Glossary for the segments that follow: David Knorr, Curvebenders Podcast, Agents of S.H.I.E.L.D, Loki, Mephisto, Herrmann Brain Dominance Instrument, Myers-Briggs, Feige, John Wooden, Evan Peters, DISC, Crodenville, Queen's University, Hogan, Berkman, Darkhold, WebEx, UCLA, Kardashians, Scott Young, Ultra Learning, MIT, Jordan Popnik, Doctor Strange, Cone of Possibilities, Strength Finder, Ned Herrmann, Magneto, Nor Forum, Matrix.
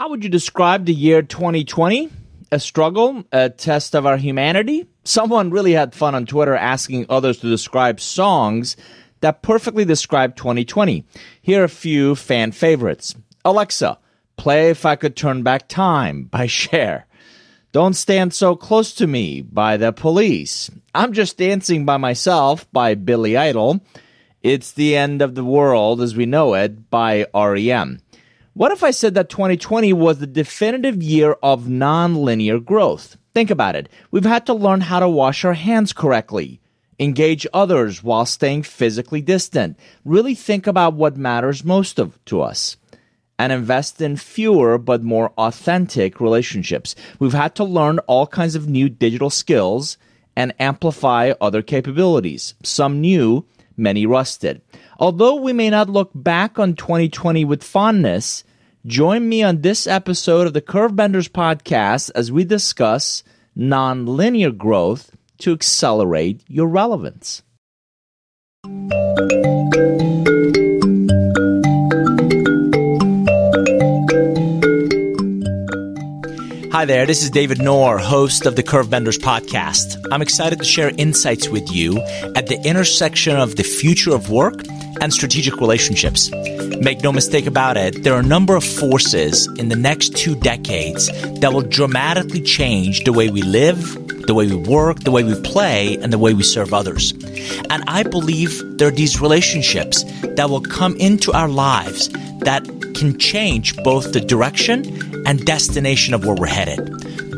How would you describe the year 2020? A struggle, a test of our humanity? Someone really had fun on Twitter asking others to describe songs that perfectly describe 2020. Here are a few fan favorites. Alexa, play If I Could Turn Back Time by Cher. Don't Stand So Close to Me by The Police. I'm Just Dancing by Myself by Billy Idol. It's the End of the World as We Know It by REM. What if I said that 2020 was the definitive year of nonlinear growth? Think about it. We've had to learn how to wash our hands correctly, engage others while staying physically distant, really think about what matters most to us, and invest in fewer but more authentic relationships. We've had to learn all kinds of new digital skills and amplify other capabilities, some new, many rusted. Although we may not look back on 2020 with fondness, join me on this episode of the Curvebenders Podcast as we discuss nonlinear growth to accelerate your relevance. Hi there, this is David Knorr, host of the Curvebenders Podcast. I'm excited to share insights with you at the intersection of the future of work and strategic relationships. Make no mistake about it, there are a number of forces in the next 2 decades that will dramatically change the way we live, the way we work, the way we play, and the way we serve others. And I believe there are these relationships that will come into our lives that can change both the direction and destination of where we're headed.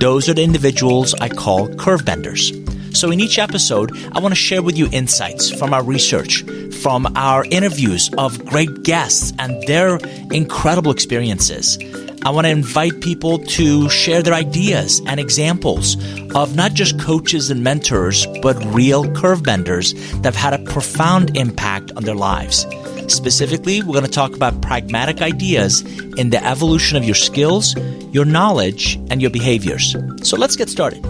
Those are the individuals I call curvebenders. So in each episode, I want to share with you insights from our research, from our interviews of great guests and their incredible experiences. I want to invite people to share their ideas and examples of not just coaches and mentors, but real curvebenders that have had a profound impact on their lives. Specifically, we're going to talk about pragmatic ideas in the evolution of your skills, your knowledge, and your behaviors. So let's get started.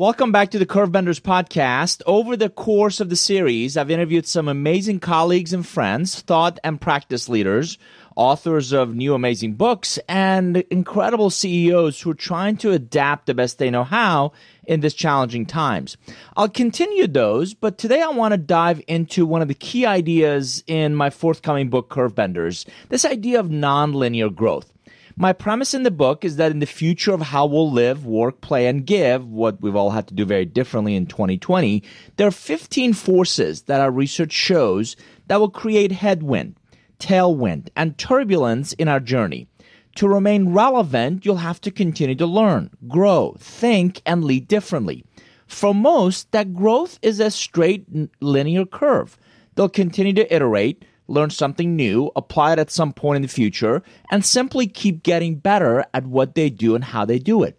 Welcome back to the Curvebenders Podcast. Over the course of the series, I've interviewed some amazing colleagues and friends, thought and practice leaders, authors of new amazing books, and incredible CEOs who are trying to adapt the best they know how in these challenging times. I'll continue those, but today I want to dive into one of the key ideas in my forthcoming book, Curvebenders, this idea of nonlinear growth. My premise in the book is that in the future of how we'll live, work, play, and give, what we've all had to do very differently in 2020, there are 15 forces that our research shows that will create headwind, tailwind, and turbulence in our journey. To remain relevant, you'll have to continue to learn, grow, think, and lead differently. For most, that growth is a straight linear curve. They'll continue to iterate, learn something new, apply it at some point in the future, and simply keep getting better at what they do and how they do it.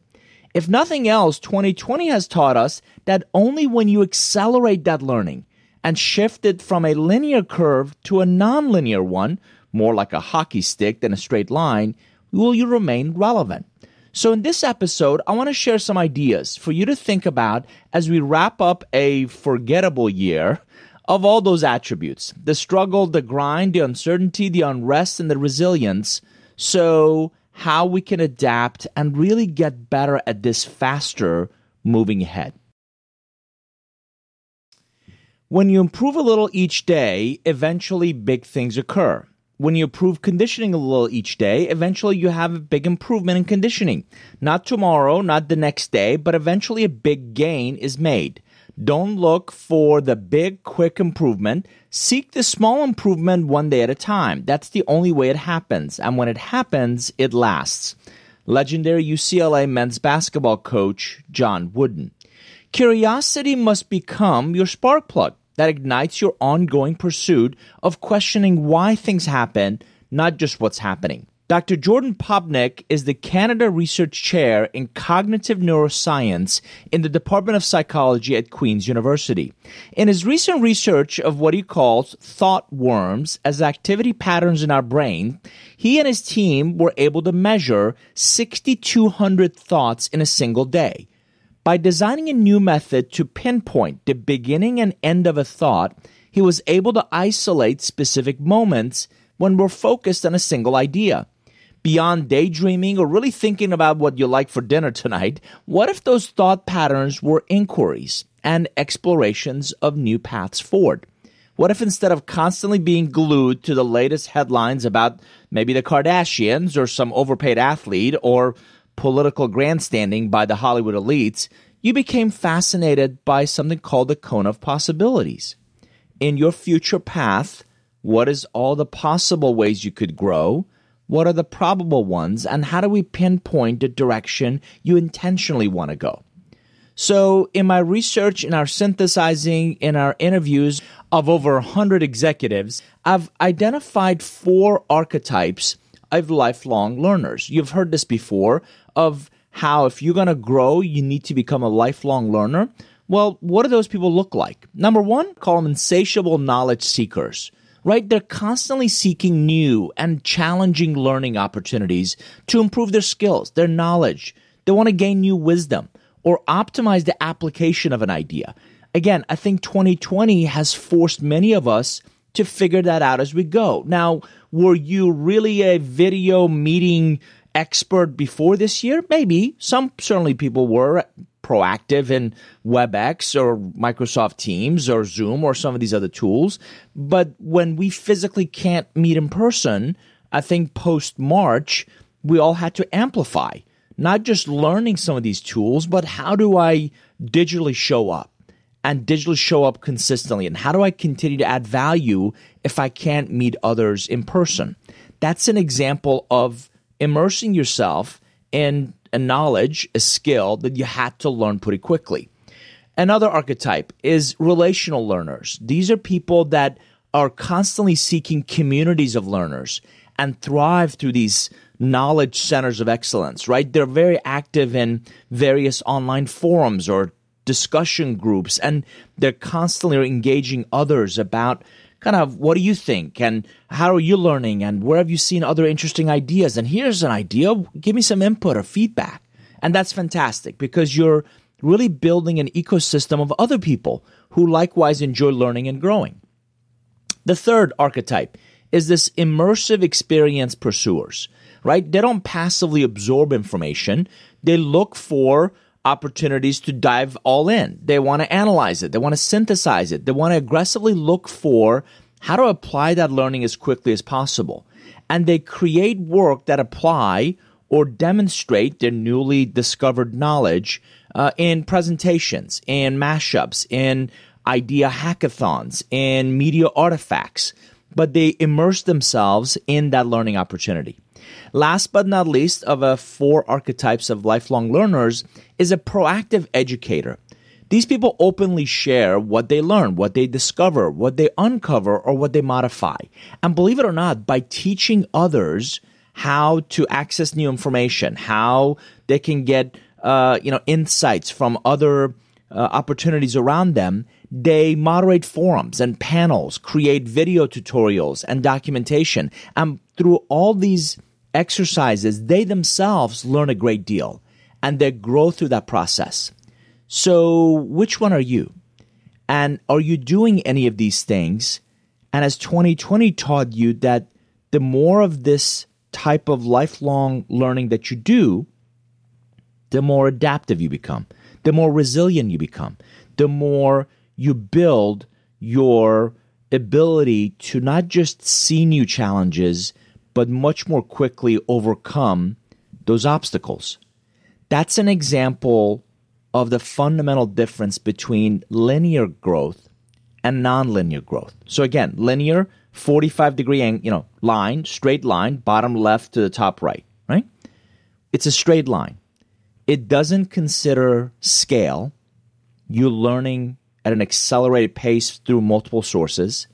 If nothing else, 2020 has taught us that only when you accelerate that learning and shift it from a linear curve to a nonlinear one, more like a hockey stick than a straight line, will you remain relevant. So in this episode, I want to share some ideas for you to think about as we wrap up a forgettable year of all those attributes, the struggle, the grind, the uncertainty, the unrest, and the resilience, so how we can adapt and really get better at this faster moving ahead. When you improve a little each day, eventually big things occur. When you improve conditioning a little each day, eventually you have a big improvement in conditioning. Not tomorrow, not the next day, but eventually a big gain is made. Don't look for the big, quick improvement. Seek the small improvement one day at a time. That's the only way it happens. And when it happens, it lasts. Legendary UCLA men's basketball coach John Wooden. Curiosity must become your spark plug that ignites your ongoing pursuit of questioning why things happen, not just what's happening. Dr. Jordan Popnik is the Canada Research Chair in Cognitive Neuroscience in the Department of Psychology at Queen's University. In his recent research of what he calls thought worms as activity patterns in our brain, he and his team were able to measure 6,200 thoughts in a single day. By designing a new method to pinpoint the beginning and end of a thought, he was able to isolate specific moments when we're focused on a single idea. Beyond daydreaming or really thinking about what you like for dinner tonight, what if those thought patterns were inquiries and explorations of new paths forward? What if instead of constantly being glued to the latest headlines about maybe the Kardashians or some overpaid athlete or political grandstanding by the Hollywood elites, you became fascinated by something called the Cone of Possibilities? In your future path, what is all the possible ways you could grow? What are the probable ones, and how do we pinpoint the direction you intentionally want to go? So in my research, in our synthesizing, in our interviews of over 100 executives, I've identified four archetypes of lifelong learners. You've heard this before of how if you're going to grow, you need to become a lifelong learner. Well, what do those people look like? Number one, call them insatiable knowledge seekers. Right? They're constantly seeking new and challenging learning opportunities to improve their skills, their knowledge. They want to gain new wisdom or optimize the application of an idea. Again, I think 2020 has forced many of us to figure that out as we go. Now, were you really a video meeting expert before this year? Maybe. Certainly people were proactive in WebEx or Microsoft Teams or Zoom or some of these other tools. But when we physically can't meet in person, I think post-March, we all had to amplify, not just learning some of these tools, but how do I digitally show up and digitally show up consistently? And how do I continue to add value if I can't meet others in person? That's an example of immersing yourself in a knowledge, a skill that you had to learn pretty quickly. Another archetype is relational learners. These are people that are constantly seeking communities of learners and thrive through these knowledge centers of excellence, right? They're very active in various online forums or discussion groups, and they're constantly engaging others about kind of what do you think and how are you learning and where have you seen other interesting ideas? And here's an idea. Give me some input or feedback. And that's fantastic because you're really building an ecosystem of other people who likewise enjoy learning and growing. The third archetype is this immersive experience pursuers, right? They don't passively absorb information. They look for opportunities to dive all in. They want to analyze it. They want to synthesize it. They want to aggressively look for how to apply that learning as quickly as possible. And they create work that apply or demonstrate their newly discovered knowledge in presentations, in mashups, in idea hackathons, in media artifacts. But they immerse themselves in that learning opportunity. Last but not least of the four archetypes of lifelong learners is a proactive educator. These people openly share what they learn, what they discover, what they uncover, or what they modify. And believe it or not, by teaching others how to access new information, how they can get insights from other opportunities around them, they moderate forums and panels, create video tutorials and documentation. And through all these exercises, they themselves learn a great deal and they grow through that process. So which one are you? And are you doing any of these things? And has 2020 taught you that the more of this type of lifelong learning that you do, the more adaptive you become, the more resilient you become, the more you build your ability to not just see new challenges, but much more quickly overcome those obstacles. That's an example of the fundamental difference between linear growth and nonlinear growth. So again, linear, 45-degree line, straight line, bottom left to the top right? It's a straight line. It doesn't consider scale. You're learning at an accelerated pace through multiple sources.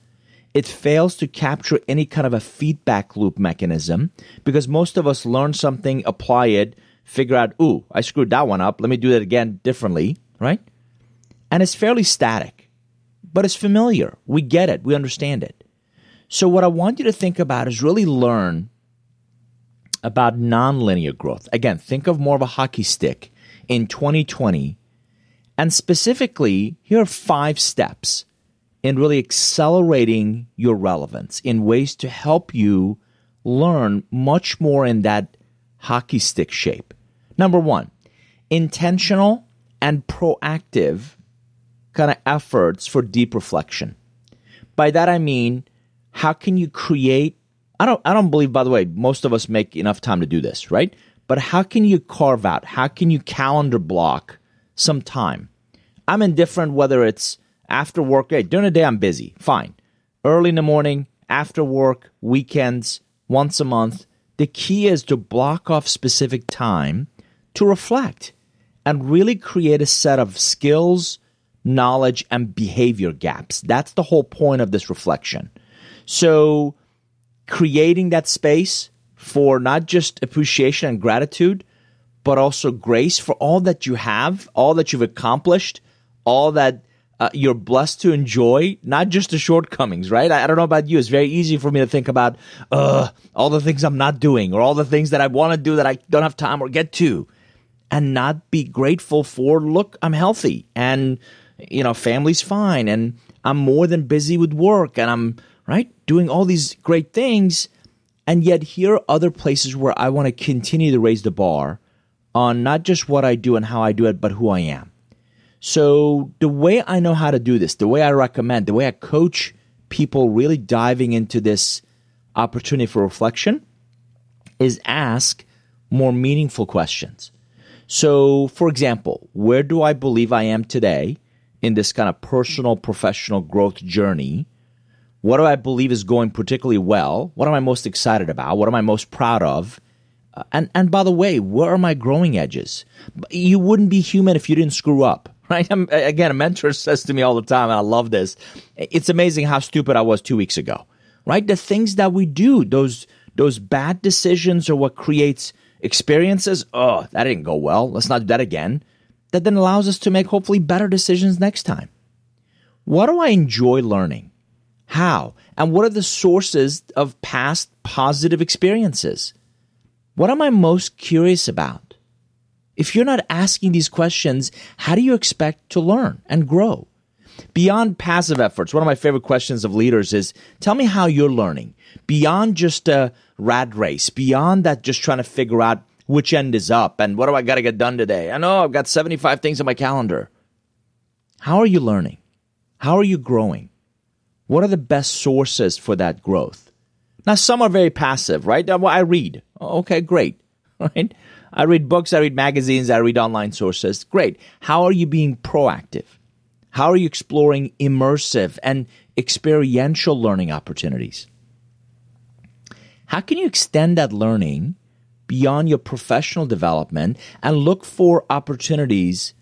It fails to capture any kind of a feedback loop mechanism because most of us learn something, apply it, figure out, ooh, I screwed that one up. Let me do that again differently, right? And it's fairly static, but it's familiar. We get it. We understand it. So what I want you to think about is really learn about nonlinear growth. Again, think of more of a hockey stick in 2020 And specifically, here are 5 steps in really accelerating your relevance in ways to help you learn much more in that hockey stick shape. Number 1, intentional and proactive kind of efforts for deep reflection. By that I mean, how can you create, I don't believe, by the way, most of us make enough time to do this, right? But how can you carve out, how can you calendar block some time? I'm indifferent whether it's after work, hey, during the day I'm busy, fine. Early in the morning, after work, weekends, once a month. The key is to block off specific time to reflect and really create a set of skills, knowledge, and behavior gaps. That's the whole point of this reflection. So creating that space for not just appreciation and gratitude, but also grace for all that you have, all that you've accomplished, all that you're blessed to enjoy, not just the shortcomings, right? I don't know about you. It's very easy for me to think about all the things I'm not doing or all the things that I want to do that I don't have time or get to, and not be grateful for, look, I'm healthy and, you know, family's fine and I'm more than busy with work and I'm, right, doing all these great things. And yet here are other places where I want to continue to raise the bar on not just what I do and how I do it, but who I am. So the way I know how to do this, the way I recommend, the way I coach people really diving into this opportunity for reflection is ask more meaningful questions. So, for example, where do I believe I am today in this kind of personal, professional growth journey? What do I believe is going particularly well? What am I most excited about? What am I most proud of? And by the way, where are my growing edges? You wouldn't be human if you didn't screw up, right? Again, a mentor says to me all the time, and I love this, it's amazing how stupid I was 2 weeks ago, right? The things that we do, those bad decisions are what creates experiences. Oh, that didn't go well. Let's not do that again. That then allows us to make hopefully better decisions next time. What do I enjoy learning? How? And what are the sources of past positive experiences? What am I most curious about? If you're not asking these questions, how do you expect to learn and grow? Beyond passive efforts, one of my favorite questions of leaders is, tell me how you're learning. Beyond just a rat race, beyond that just trying to figure out which end is up and what do I got to get done today? I know I've got 75 things on my calendar. How are you learning? How are you growing? What are the best sources for that growth? Now, some are very passive, right? I read. Okay, great. Right? I read books, I read magazines, I read online sources. Great. How are you being proactive? How are you exploring immersive and experiential learning opportunities? How can you extend that learning beyond your professional development and look for opportunities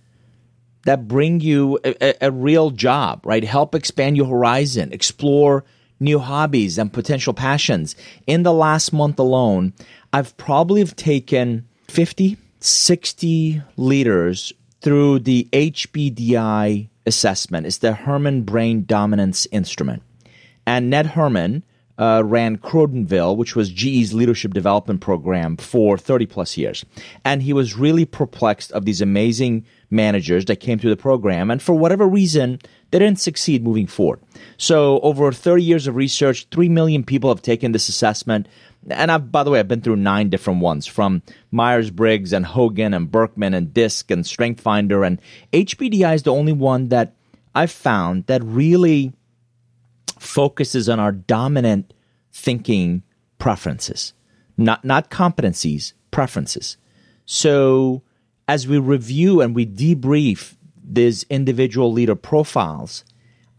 that bring you a real job, right? Help expand your horizon, explore new hobbies and potential passions. In the last month alone, I've probably taken 50, 60 leaders through the HBDI assessment. It's the Herrmann Brain Dominance Instrument. And Ned Herrmann ran Crodenville, which was GE's leadership development program for 30 plus years. And he was really perplexed of these amazing managers that came through the program. And for whatever reason, they didn't succeed moving forward. So over 30 years of research, 3 million people have taken this assessment. And I've been through 9 different ones, from Myers-Briggs and Hogan and Berkman and DISC and Strength Finder. And HBDI is the only one that I've found that really focuses on our dominant thinking preferences, not competencies, preferences. So as we review and we debrief these individual leader profiles,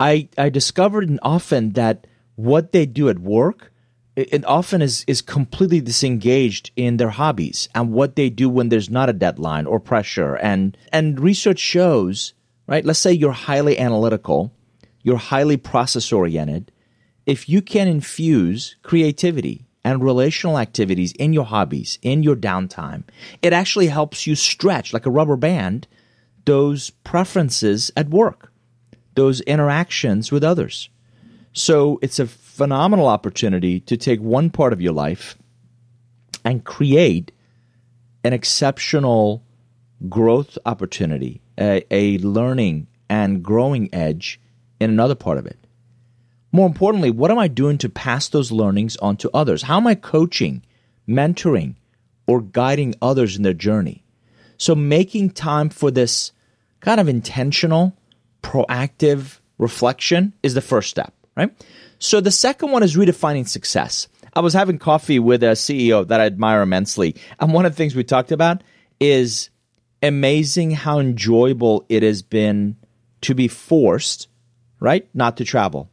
I discovered often that what they do at work, it often is completely disengaged in their hobbies and what they do when there's not a deadline or pressure. And research shows, right, let's say you're highly analytical, you're highly process-oriented. If you can infuse creativity and relational activities in your hobbies, in your downtime, it actually helps you stretch like a rubber band those preferences at work, those interactions with others. So it's a phenomenal opportunity to take one part of your life and create an exceptional growth opportunity a learning and growing edge in another part of it? More importantly, what am I doing to pass those learnings on to others? How am I coaching, mentoring, or guiding others in their journey? So making time for this kind of intentional, proactive reflection is the first step, right? So the second one is redefining success. I was having coffee with a CEO that I admire immensely, and one of the things we talked about is amazing how enjoyable it has been to be forced, right, not to travel.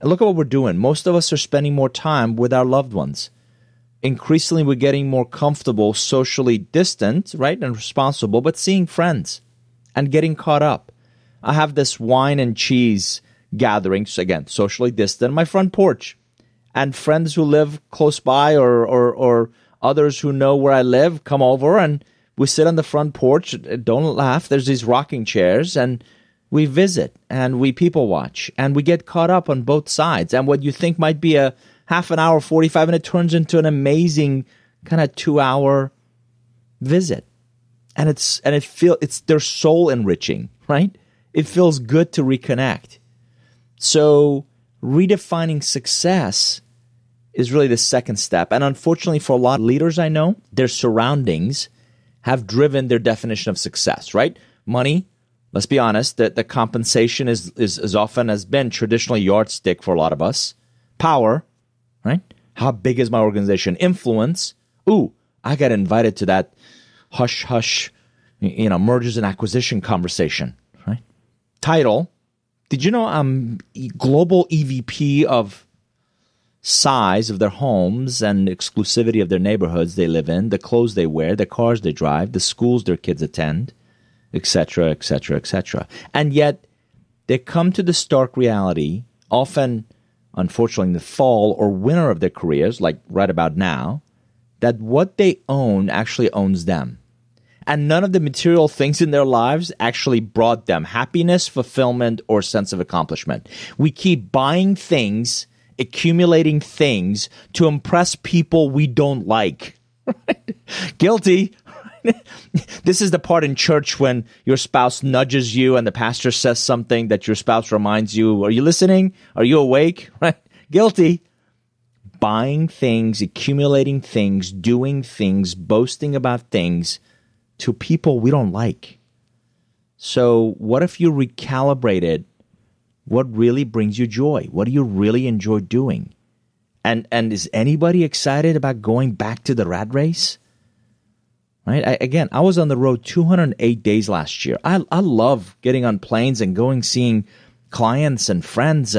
And look at what we're doing. Most of us are spending more time with our loved ones. Increasingly, we're getting more comfortable, socially distant, right, and responsible, but seeing friends and getting caught up. I have this wine and cheese gathering, again, socially distant, on my front porch. And friends who live close by or others who know where I live come over and we sit on the front porch. Don't laugh. There's these rocking chairs and we visit and we people watch and we get caught up on both sides. And what you think might be a half an hour, 45 minutes turns into an amazing kind of 2-hour visit. And they're soul enriching, right? It feels good to reconnect. So redefining success is really the second step. And unfortunately for a lot of leaders I know, their surroundings have driven their definition of success, right? Money, let's be honest, the compensation is often has been traditionally yardstick for a lot of us. Power, right? How big is my organization? Influence. Ooh, I got invited to that hush-hush, mergers and acquisition conversation, right? Title. Did you know I'm global EVP of size of their homes and exclusivity of their neighborhoods they live in, the clothes they wear, the cars they drive, the schools their kids attend, et cetera, et cetera, et cetera. And yet they come to the stark reality, often, unfortunately, in the fall or winter of their careers, like right about now, that what they own actually owns them. And none of the material things in their lives actually brought them happiness, fulfillment, or sense of accomplishment. We keep buying things, accumulating things to impress people we don't like. Right? Guilty. This is the part in church when your spouse nudges you and the pastor says something that your spouse reminds you, are you listening? Are you awake? Right? Guilty. Buying things, accumulating things, doing things, boasting about things to people we don't like. So what if you recalibrated what really brings you joy? What do you really enjoy doing? And is anybody excited about going back to the rat race? Right? I was on the road 208 days last year. I love getting on planes and going seeing clients and friends.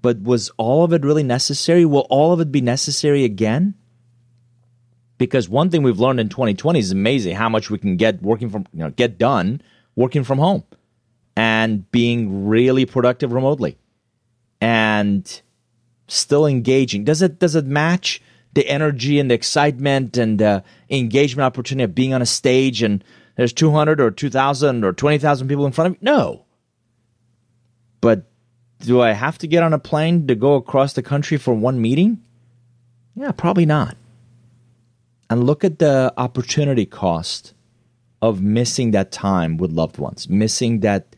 But was all of it really necessary? Will all of it be necessary again? Because one thing we've learned in 2020 is amazing how much we can get done working from home and being really productive remotely and still engaging. Does it match the energy and the excitement and the engagement opportunity of being on a stage and there's 200 or 2,000 or 20,000 people in front of me? No. But do I have to get on a plane to go across the country for one meeting? Yeah, probably not. And look at the opportunity cost of missing that time with loved ones, missing that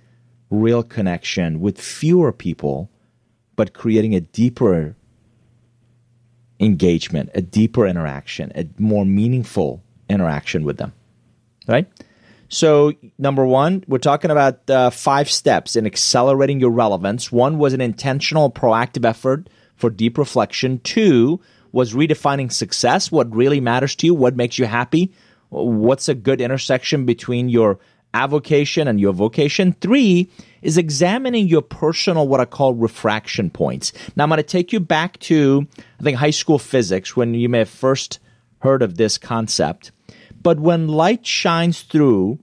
real connection with fewer people, but creating a deeper engagement, a deeper interaction, a more meaningful interaction with them, right? So number one, we're talking about 5 steps in accelerating your relevance. One was an intentional, proactive effort for deep reflection. 2 was redefining success, what really matters to you, what makes you happy, what's a good intersection between your avocation and your vocation. 3 is examining your personal, what I call refraction points. Now, I'm going to take you back to, I think, high school physics when you may have first heard of this concept. But when light shines through,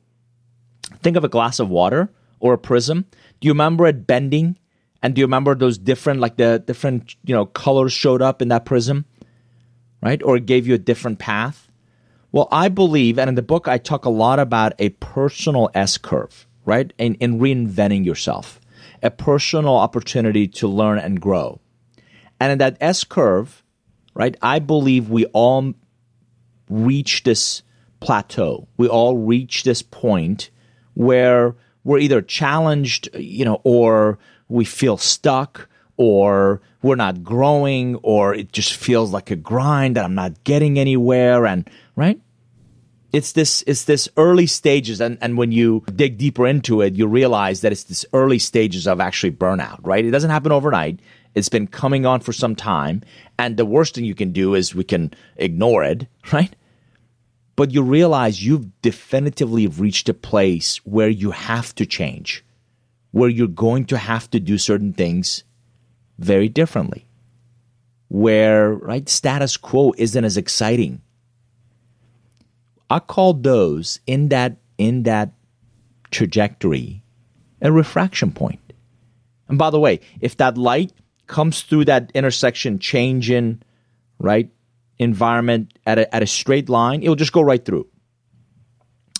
think of a glass of water or a prism. Do you remember it bending? And do you remember those different, like the different, colors showed up in that prism? Right? Or it gave you a different path. Well, I believe, and in the book, I talk a lot about a personal S-curve, right? In reinventing yourself, a personal opportunity to learn and grow. And in that S-curve, right, I believe we all reach this plateau. We all reach this point where we're either challenged, or we feel stuck, or we're not growing, or it just feels like a grind that I'm not getting anywhere, and right? It's this early stages, and when you dig deeper into it, you realize that it's this early stages of actually burnout, right? It doesn't happen overnight. It's been coming on for some time, and the worst thing you can do is we can ignore it, right? But you realize you've definitively reached a place where you have to change, where you're going to have to do certain things very differently, where status quo isn't as exciting. I call those in that trajectory a refraction point. And by the way, if that light comes through that intersection, change in environment at a straight line, it'll just go right through.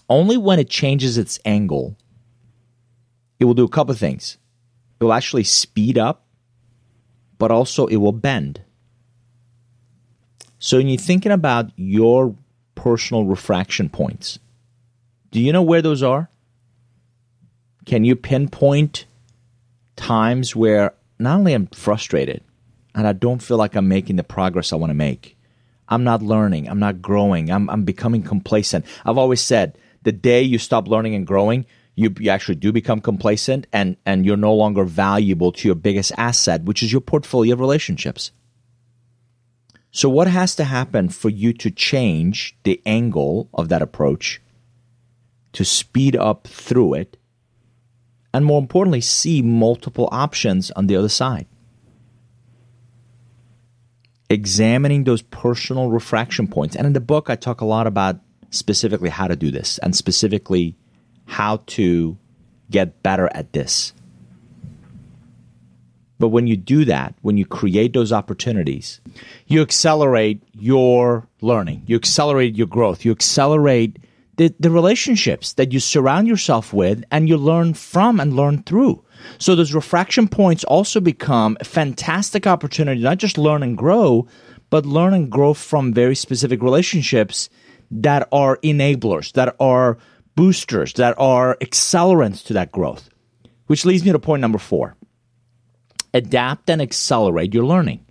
Only when it changes its angle, it will do a couple of things. It will actually speed up, but also it will bend. So when you're thinking about your personal refraction points, do you know where those are? Can you pinpoint times where not only I'm frustrated and I don't feel like I'm making the progress I want to make, I'm not learning, I'm not growing, I'm becoming complacent. I've always said the day you stop learning and growing, you actually do become complacent, and you're no longer valuable to your biggest asset, which is your portfolio of relationships. So what has to happen for you to change the angle of that approach, to speed up through it, and more importantly, see multiple options on the other side? Examining those personal refraction points. And in the book, I talk a lot about specifically how to do this, and specifically how to get better at this. But when you do that, when you create those opportunities, you accelerate your learning, you accelerate your growth, you accelerate the relationships that you surround yourself with, and you learn from and learn through. So those refraction points also become a fantastic opportunity to not just learn and grow, but learn and grow from very specific relationships that are enablers, that are boosters, that are accelerants to that growth. Which leads me to point number 4. Adapt and accelerate your learning.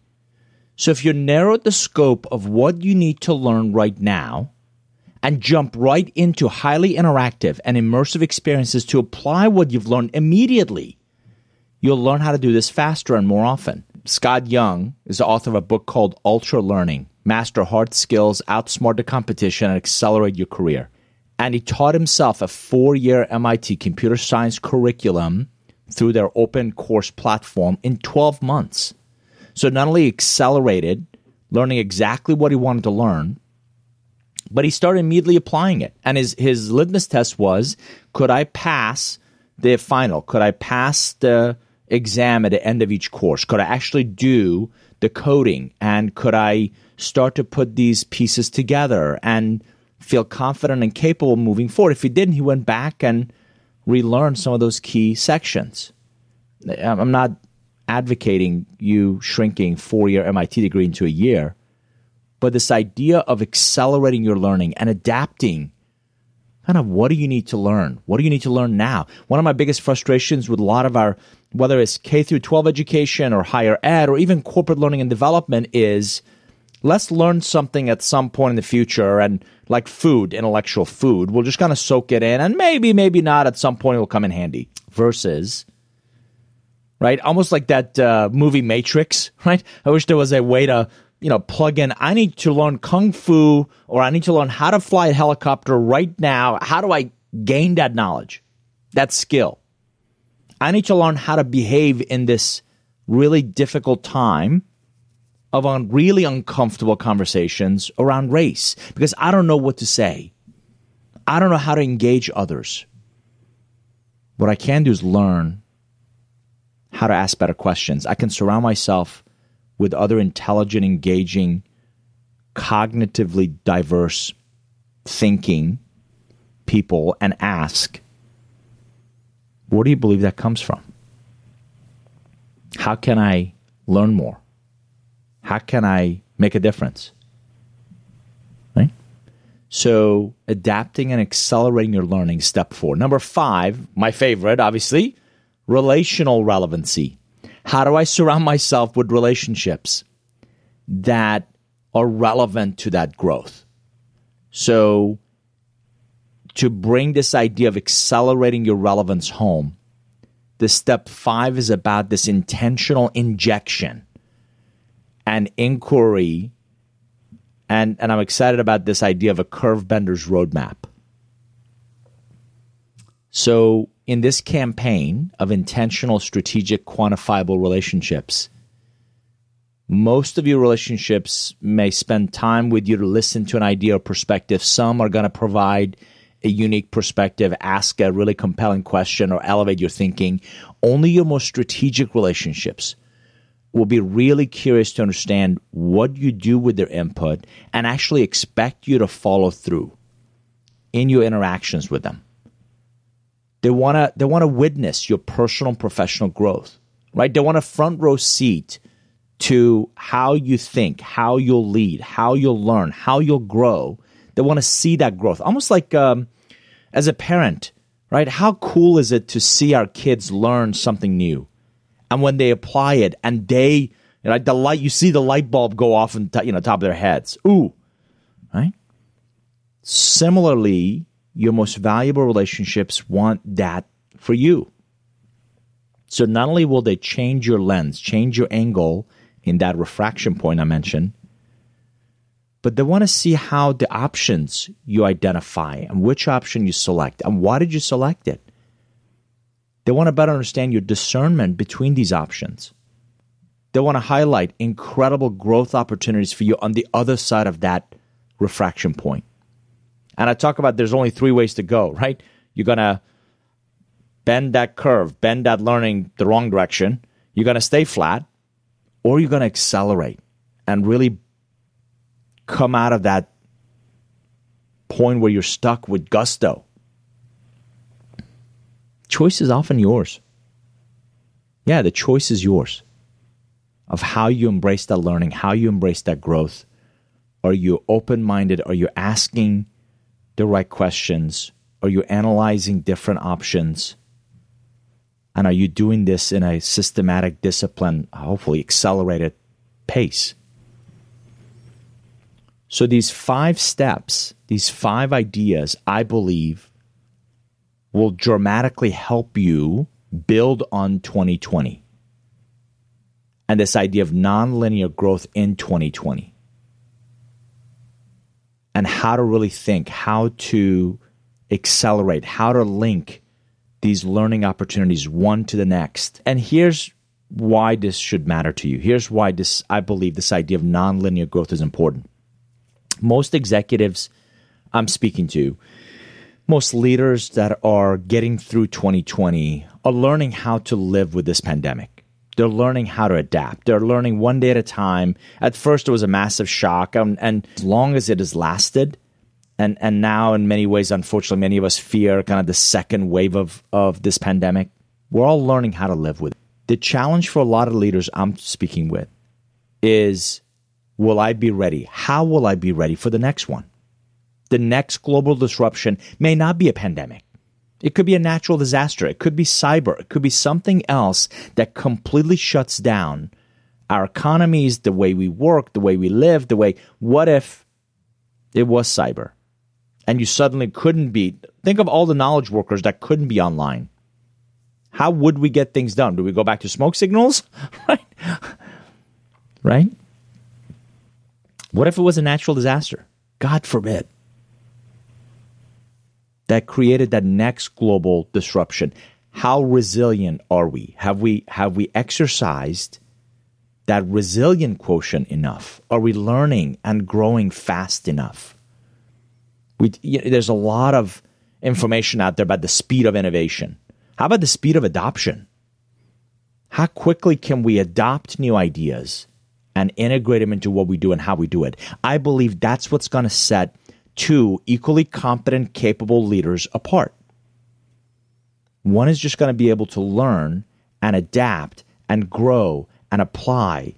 So if you narrow the scope of what you need to learn right now and jump right into highly interactive and immersive experiences to apply what you've learned immediately, you'll learn how to do this faster and more often. Scott Young is the author of a book called Ultra Learning: Master Hard Skills, Outsmart the Competition, and Accelerate Your Career. And he taught himself a 4-year MIT computer science curriculum through their open course platform in 12 months. So not only accelerated, learning exactly what he wanted to learn, but he started immediately applying it. And his litmus test was, could I pass the final? Could I pass the exam at the end of each course? Could I actually do the coding? And could I start to put these pieces together and feel confident and capable moving forward? If he didn't, he went back and relearned some of those key sections. I'm not advocating you shrinking 4-year MIT degree into a year. But this idea of accelerating your learning and adapting, kind of what do you need to learn? What do you need to learn now? One of my biggest frustrations with a lot of our, whether it's K through 12 education or higher ed or even corporate learning and development, is let's learn something at some point in the future, and like food, intellectual food, we'll just kind of soak it in, and maybe not, at some point it will come in handy. Versus, almost like that movie Matrix, right? I wish there was a way to plug in, I need to learn Kung Fu, or I need to learn how to fly a helicopter right now. How do I gain that knowledge, that skill? I need to learn how to behave in this really difficult time of really uncomfortable conversations around race, because I don't know what to say. I don't know how to engage others. What I can do is learn how to ask better questions. I can surround myself with other intelligent, engaging, cognitively diverse thinking people and ask, where do you believe that comes from? How can I learn more? How can I make a difference? Right? So adapting and accelerating your learning, step 4. Number 5, my favorite, obviously, relational relevancy. How do I surround myself with relationships that are relevant to that growth? So to bring this idea of accelerating your relevance home, the step 5 is about this intentional injection and inquiry. And I'm excited about this idea of a Curvebenders roadmap. So in this campaign of intentional, strategic, quantifiable relationships, most of your relationships may spend time with you to listen to an idea or perspective. Some are going to provide a unique perspective, ask a really compelling question, or elevate your thinking. Only your most strategic relationships will be really curious to understand what you do with their input and actually expect you to follow through in your interactions with them. They want to witness your personal and professional growth, right? They want a front row seat to how you think, how you'll lead, how you'll learn, how you'll grow. They want to see that growth, almost like as a parent, right? How cool is it to see our kids learn something new? And when they apply it, and you see the light bulb go off on top of their heads. Ooh, right? Similarly, your most valuable relationships want that for you. So not only will they change your lens, change your angle in that refraction point I mentioned, but they want to see how the options you identify and which option you select and why did you select it. They want to better understand your discernment between these options. They want to highlight incredible growth opportunities for you on the other side of that refraction point. And I talk about there's only 3 ways to go, right? You're going to bend that curve, bend that learning the wrong direction. You're going to stay flat, or you're going to accelerate and really come out of that point where you're stuck with gusto. Choice is often yours. Yeah, the choice is yours of how you embrace that learning, how you embrace that growth. Are you open-minded? Are you asking the right questions? Are you analyzing different options? And are you doing this in a systematic, disciplined, hopefully accelerated pace? So these 5 steps, these 5 ideas, I believe, will dramatically help you build on 2020 and this idea of nonlinear growth in 2020 and how to really think, how to accelerate, how to link these learning opportunities one to the next. And here's why this should matter to you. Here's why I believe this idea of nonlinear growth is important. Most executives I'm speaking to, most leaders that are getting through 2020 are learning how to live with this pandemic. They're learning how to adapt. They're learning one day at a time. At first, it was a massive shock. And as long as it has lasted, and now in many ways, unfortunately, many of us fear kind of the second wave of this pandemic, we're all learning how to live with it. The challenge for a lot of leaders I'm speaking with is, will I be ready? How will I be ready for the next one? The next global disruption may not be a pandemic. It could be a natural disaster. It could be cyber. It could be something else that completely shuts down our economies, the way we work, the way we live, what if it was cyber and you suddenly couldn't be? Think of all the knowledge workers that couldn't be online. How would we get things done? Do we go back to smoke signals? Right? What if it was a natural disaster? God forbid. That created that next global disruption. How resilient are we? Have we exercised that resilient quotient enough? Are we learning and growing fast enough? There's a lot of information out there about the speed of innovation. How about the speed of adoption? How quickly can we adopt new ideas and integrate them into what we do and how we do it? I believe that's what's going to set two equally competent, capable leaders apart. One is just going to be able to learn and adapt and grow and apply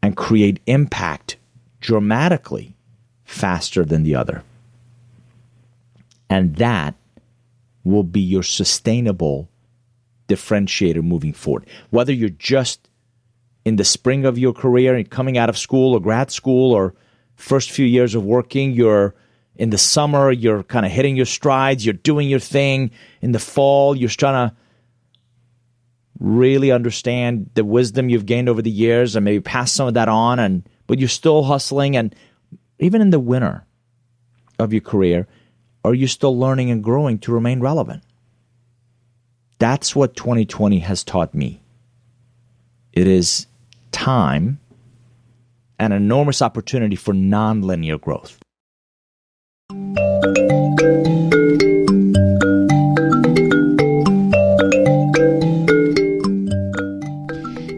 and create impact dramatically faster than the other. And that will be your sustainable differentiator moving forward. Whether you're just in the spring of your career and coming out of school or grad school or first few years of working, you're in the summer, you're kind of hitting your strides, you're doing your thing. In the fall, you're trying to really understand the wisdom you've gained over the years and maybe pass some of that on, but you're still hustling. And even in the winter of your career, are you still learning and growing to remain relevant? That's what 2020 has taught me. It is time, an enormous opportunity for nonlinear growth.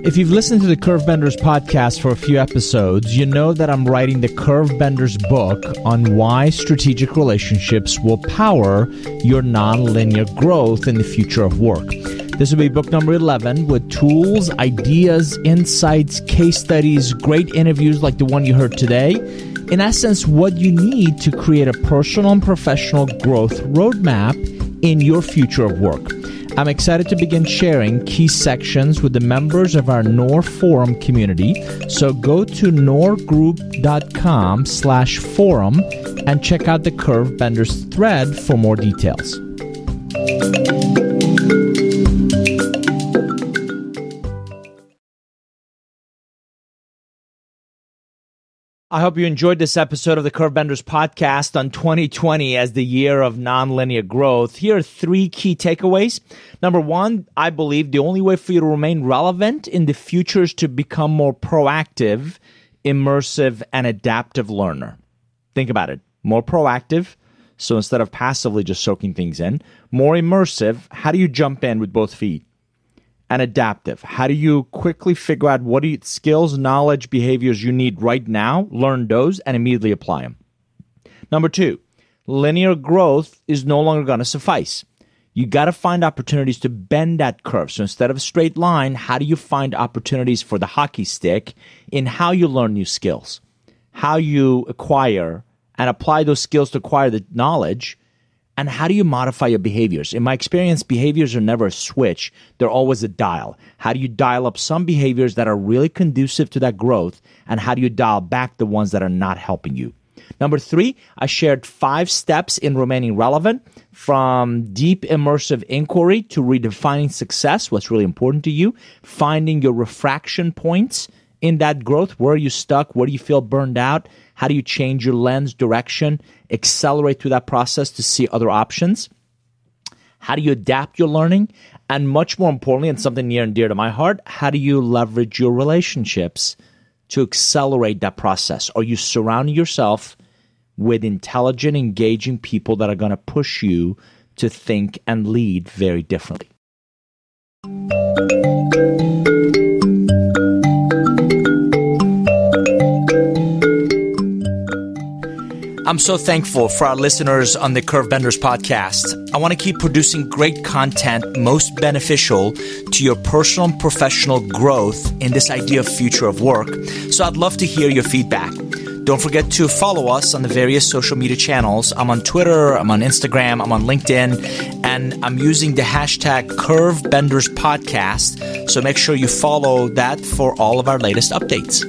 If you've listened to the Curvebenders podcast for a few episodes, you know that I'm writing the Curvebenders book on why strategic relationships will power your nonlinear growth in the future of work. This will be book number 11 with tools, ideas, insights, case studies, great interviews like the one you heard today. In essence, what you need to create a personal and professional growth roadmap in your future of work. I'm excited to begin sharing key sections with the members of our Nor Forum community. So go to norgroup.com/forum and check out the Curvebenders thread for more details. I hope you enjoyed this episode of the Curvebenders podcast on 2020 as the year of nonlinear growth. Here are three key takeaways. Number one, I believe the only way for you to remain relevant in the future is to become more proactive, immersive, and adaptive learner. Think about it. More proactive, so instead of passively just soaking things in. More immersive, how do you jump in with both feet? And adaptive. How do you quickly figure out what skills, knowledge, behaviors you need right now, learn those, and immediately apply them? Number two, linear growth is no longer going to suffice. You got to find opportunities to bend that curve. So instead of a straight line, how do you find opportunities for the hockey stick in how you learn new skills, how you acquire and apply those skills to acquire the knowledge, and how do you modify your behaviors? In my experience, behaviors are never a switch. They're always a dial. How do you dial up some behaviors that are really conducive to that growth? And how do you dial back the ones that are not helping you? Number three, I shared 5 steps in remaining relevant, from deep immersive inquiry to redefining success, what's really important to you, finding your refraction points in that growth. Where are you stuck? Where do you feel burned out? How do you change your lens, direction, accelerate through that process to see other options? How do you adapt your learning? And much more importantly, and something near and dear to my heart, how do you leverage your relationships to accelerate that process? Are you surrounding yourself with intelligent, engaging people that are going to push you to think and lead very differently? I'm so thankful for our listeners on the Curvebenders podcast. I want to keep producing great content most beneficial to your personal and professional growth in this idea of future of work. So I'd love to hear your feedback. Don't forget to follow us on the various social media channels. I'm on Twitter, I'm on Instagram, I'm on LinkedIn, and I'm using the hashtag Curvebenders podcast. So make sure you follow that for all of our latest updates.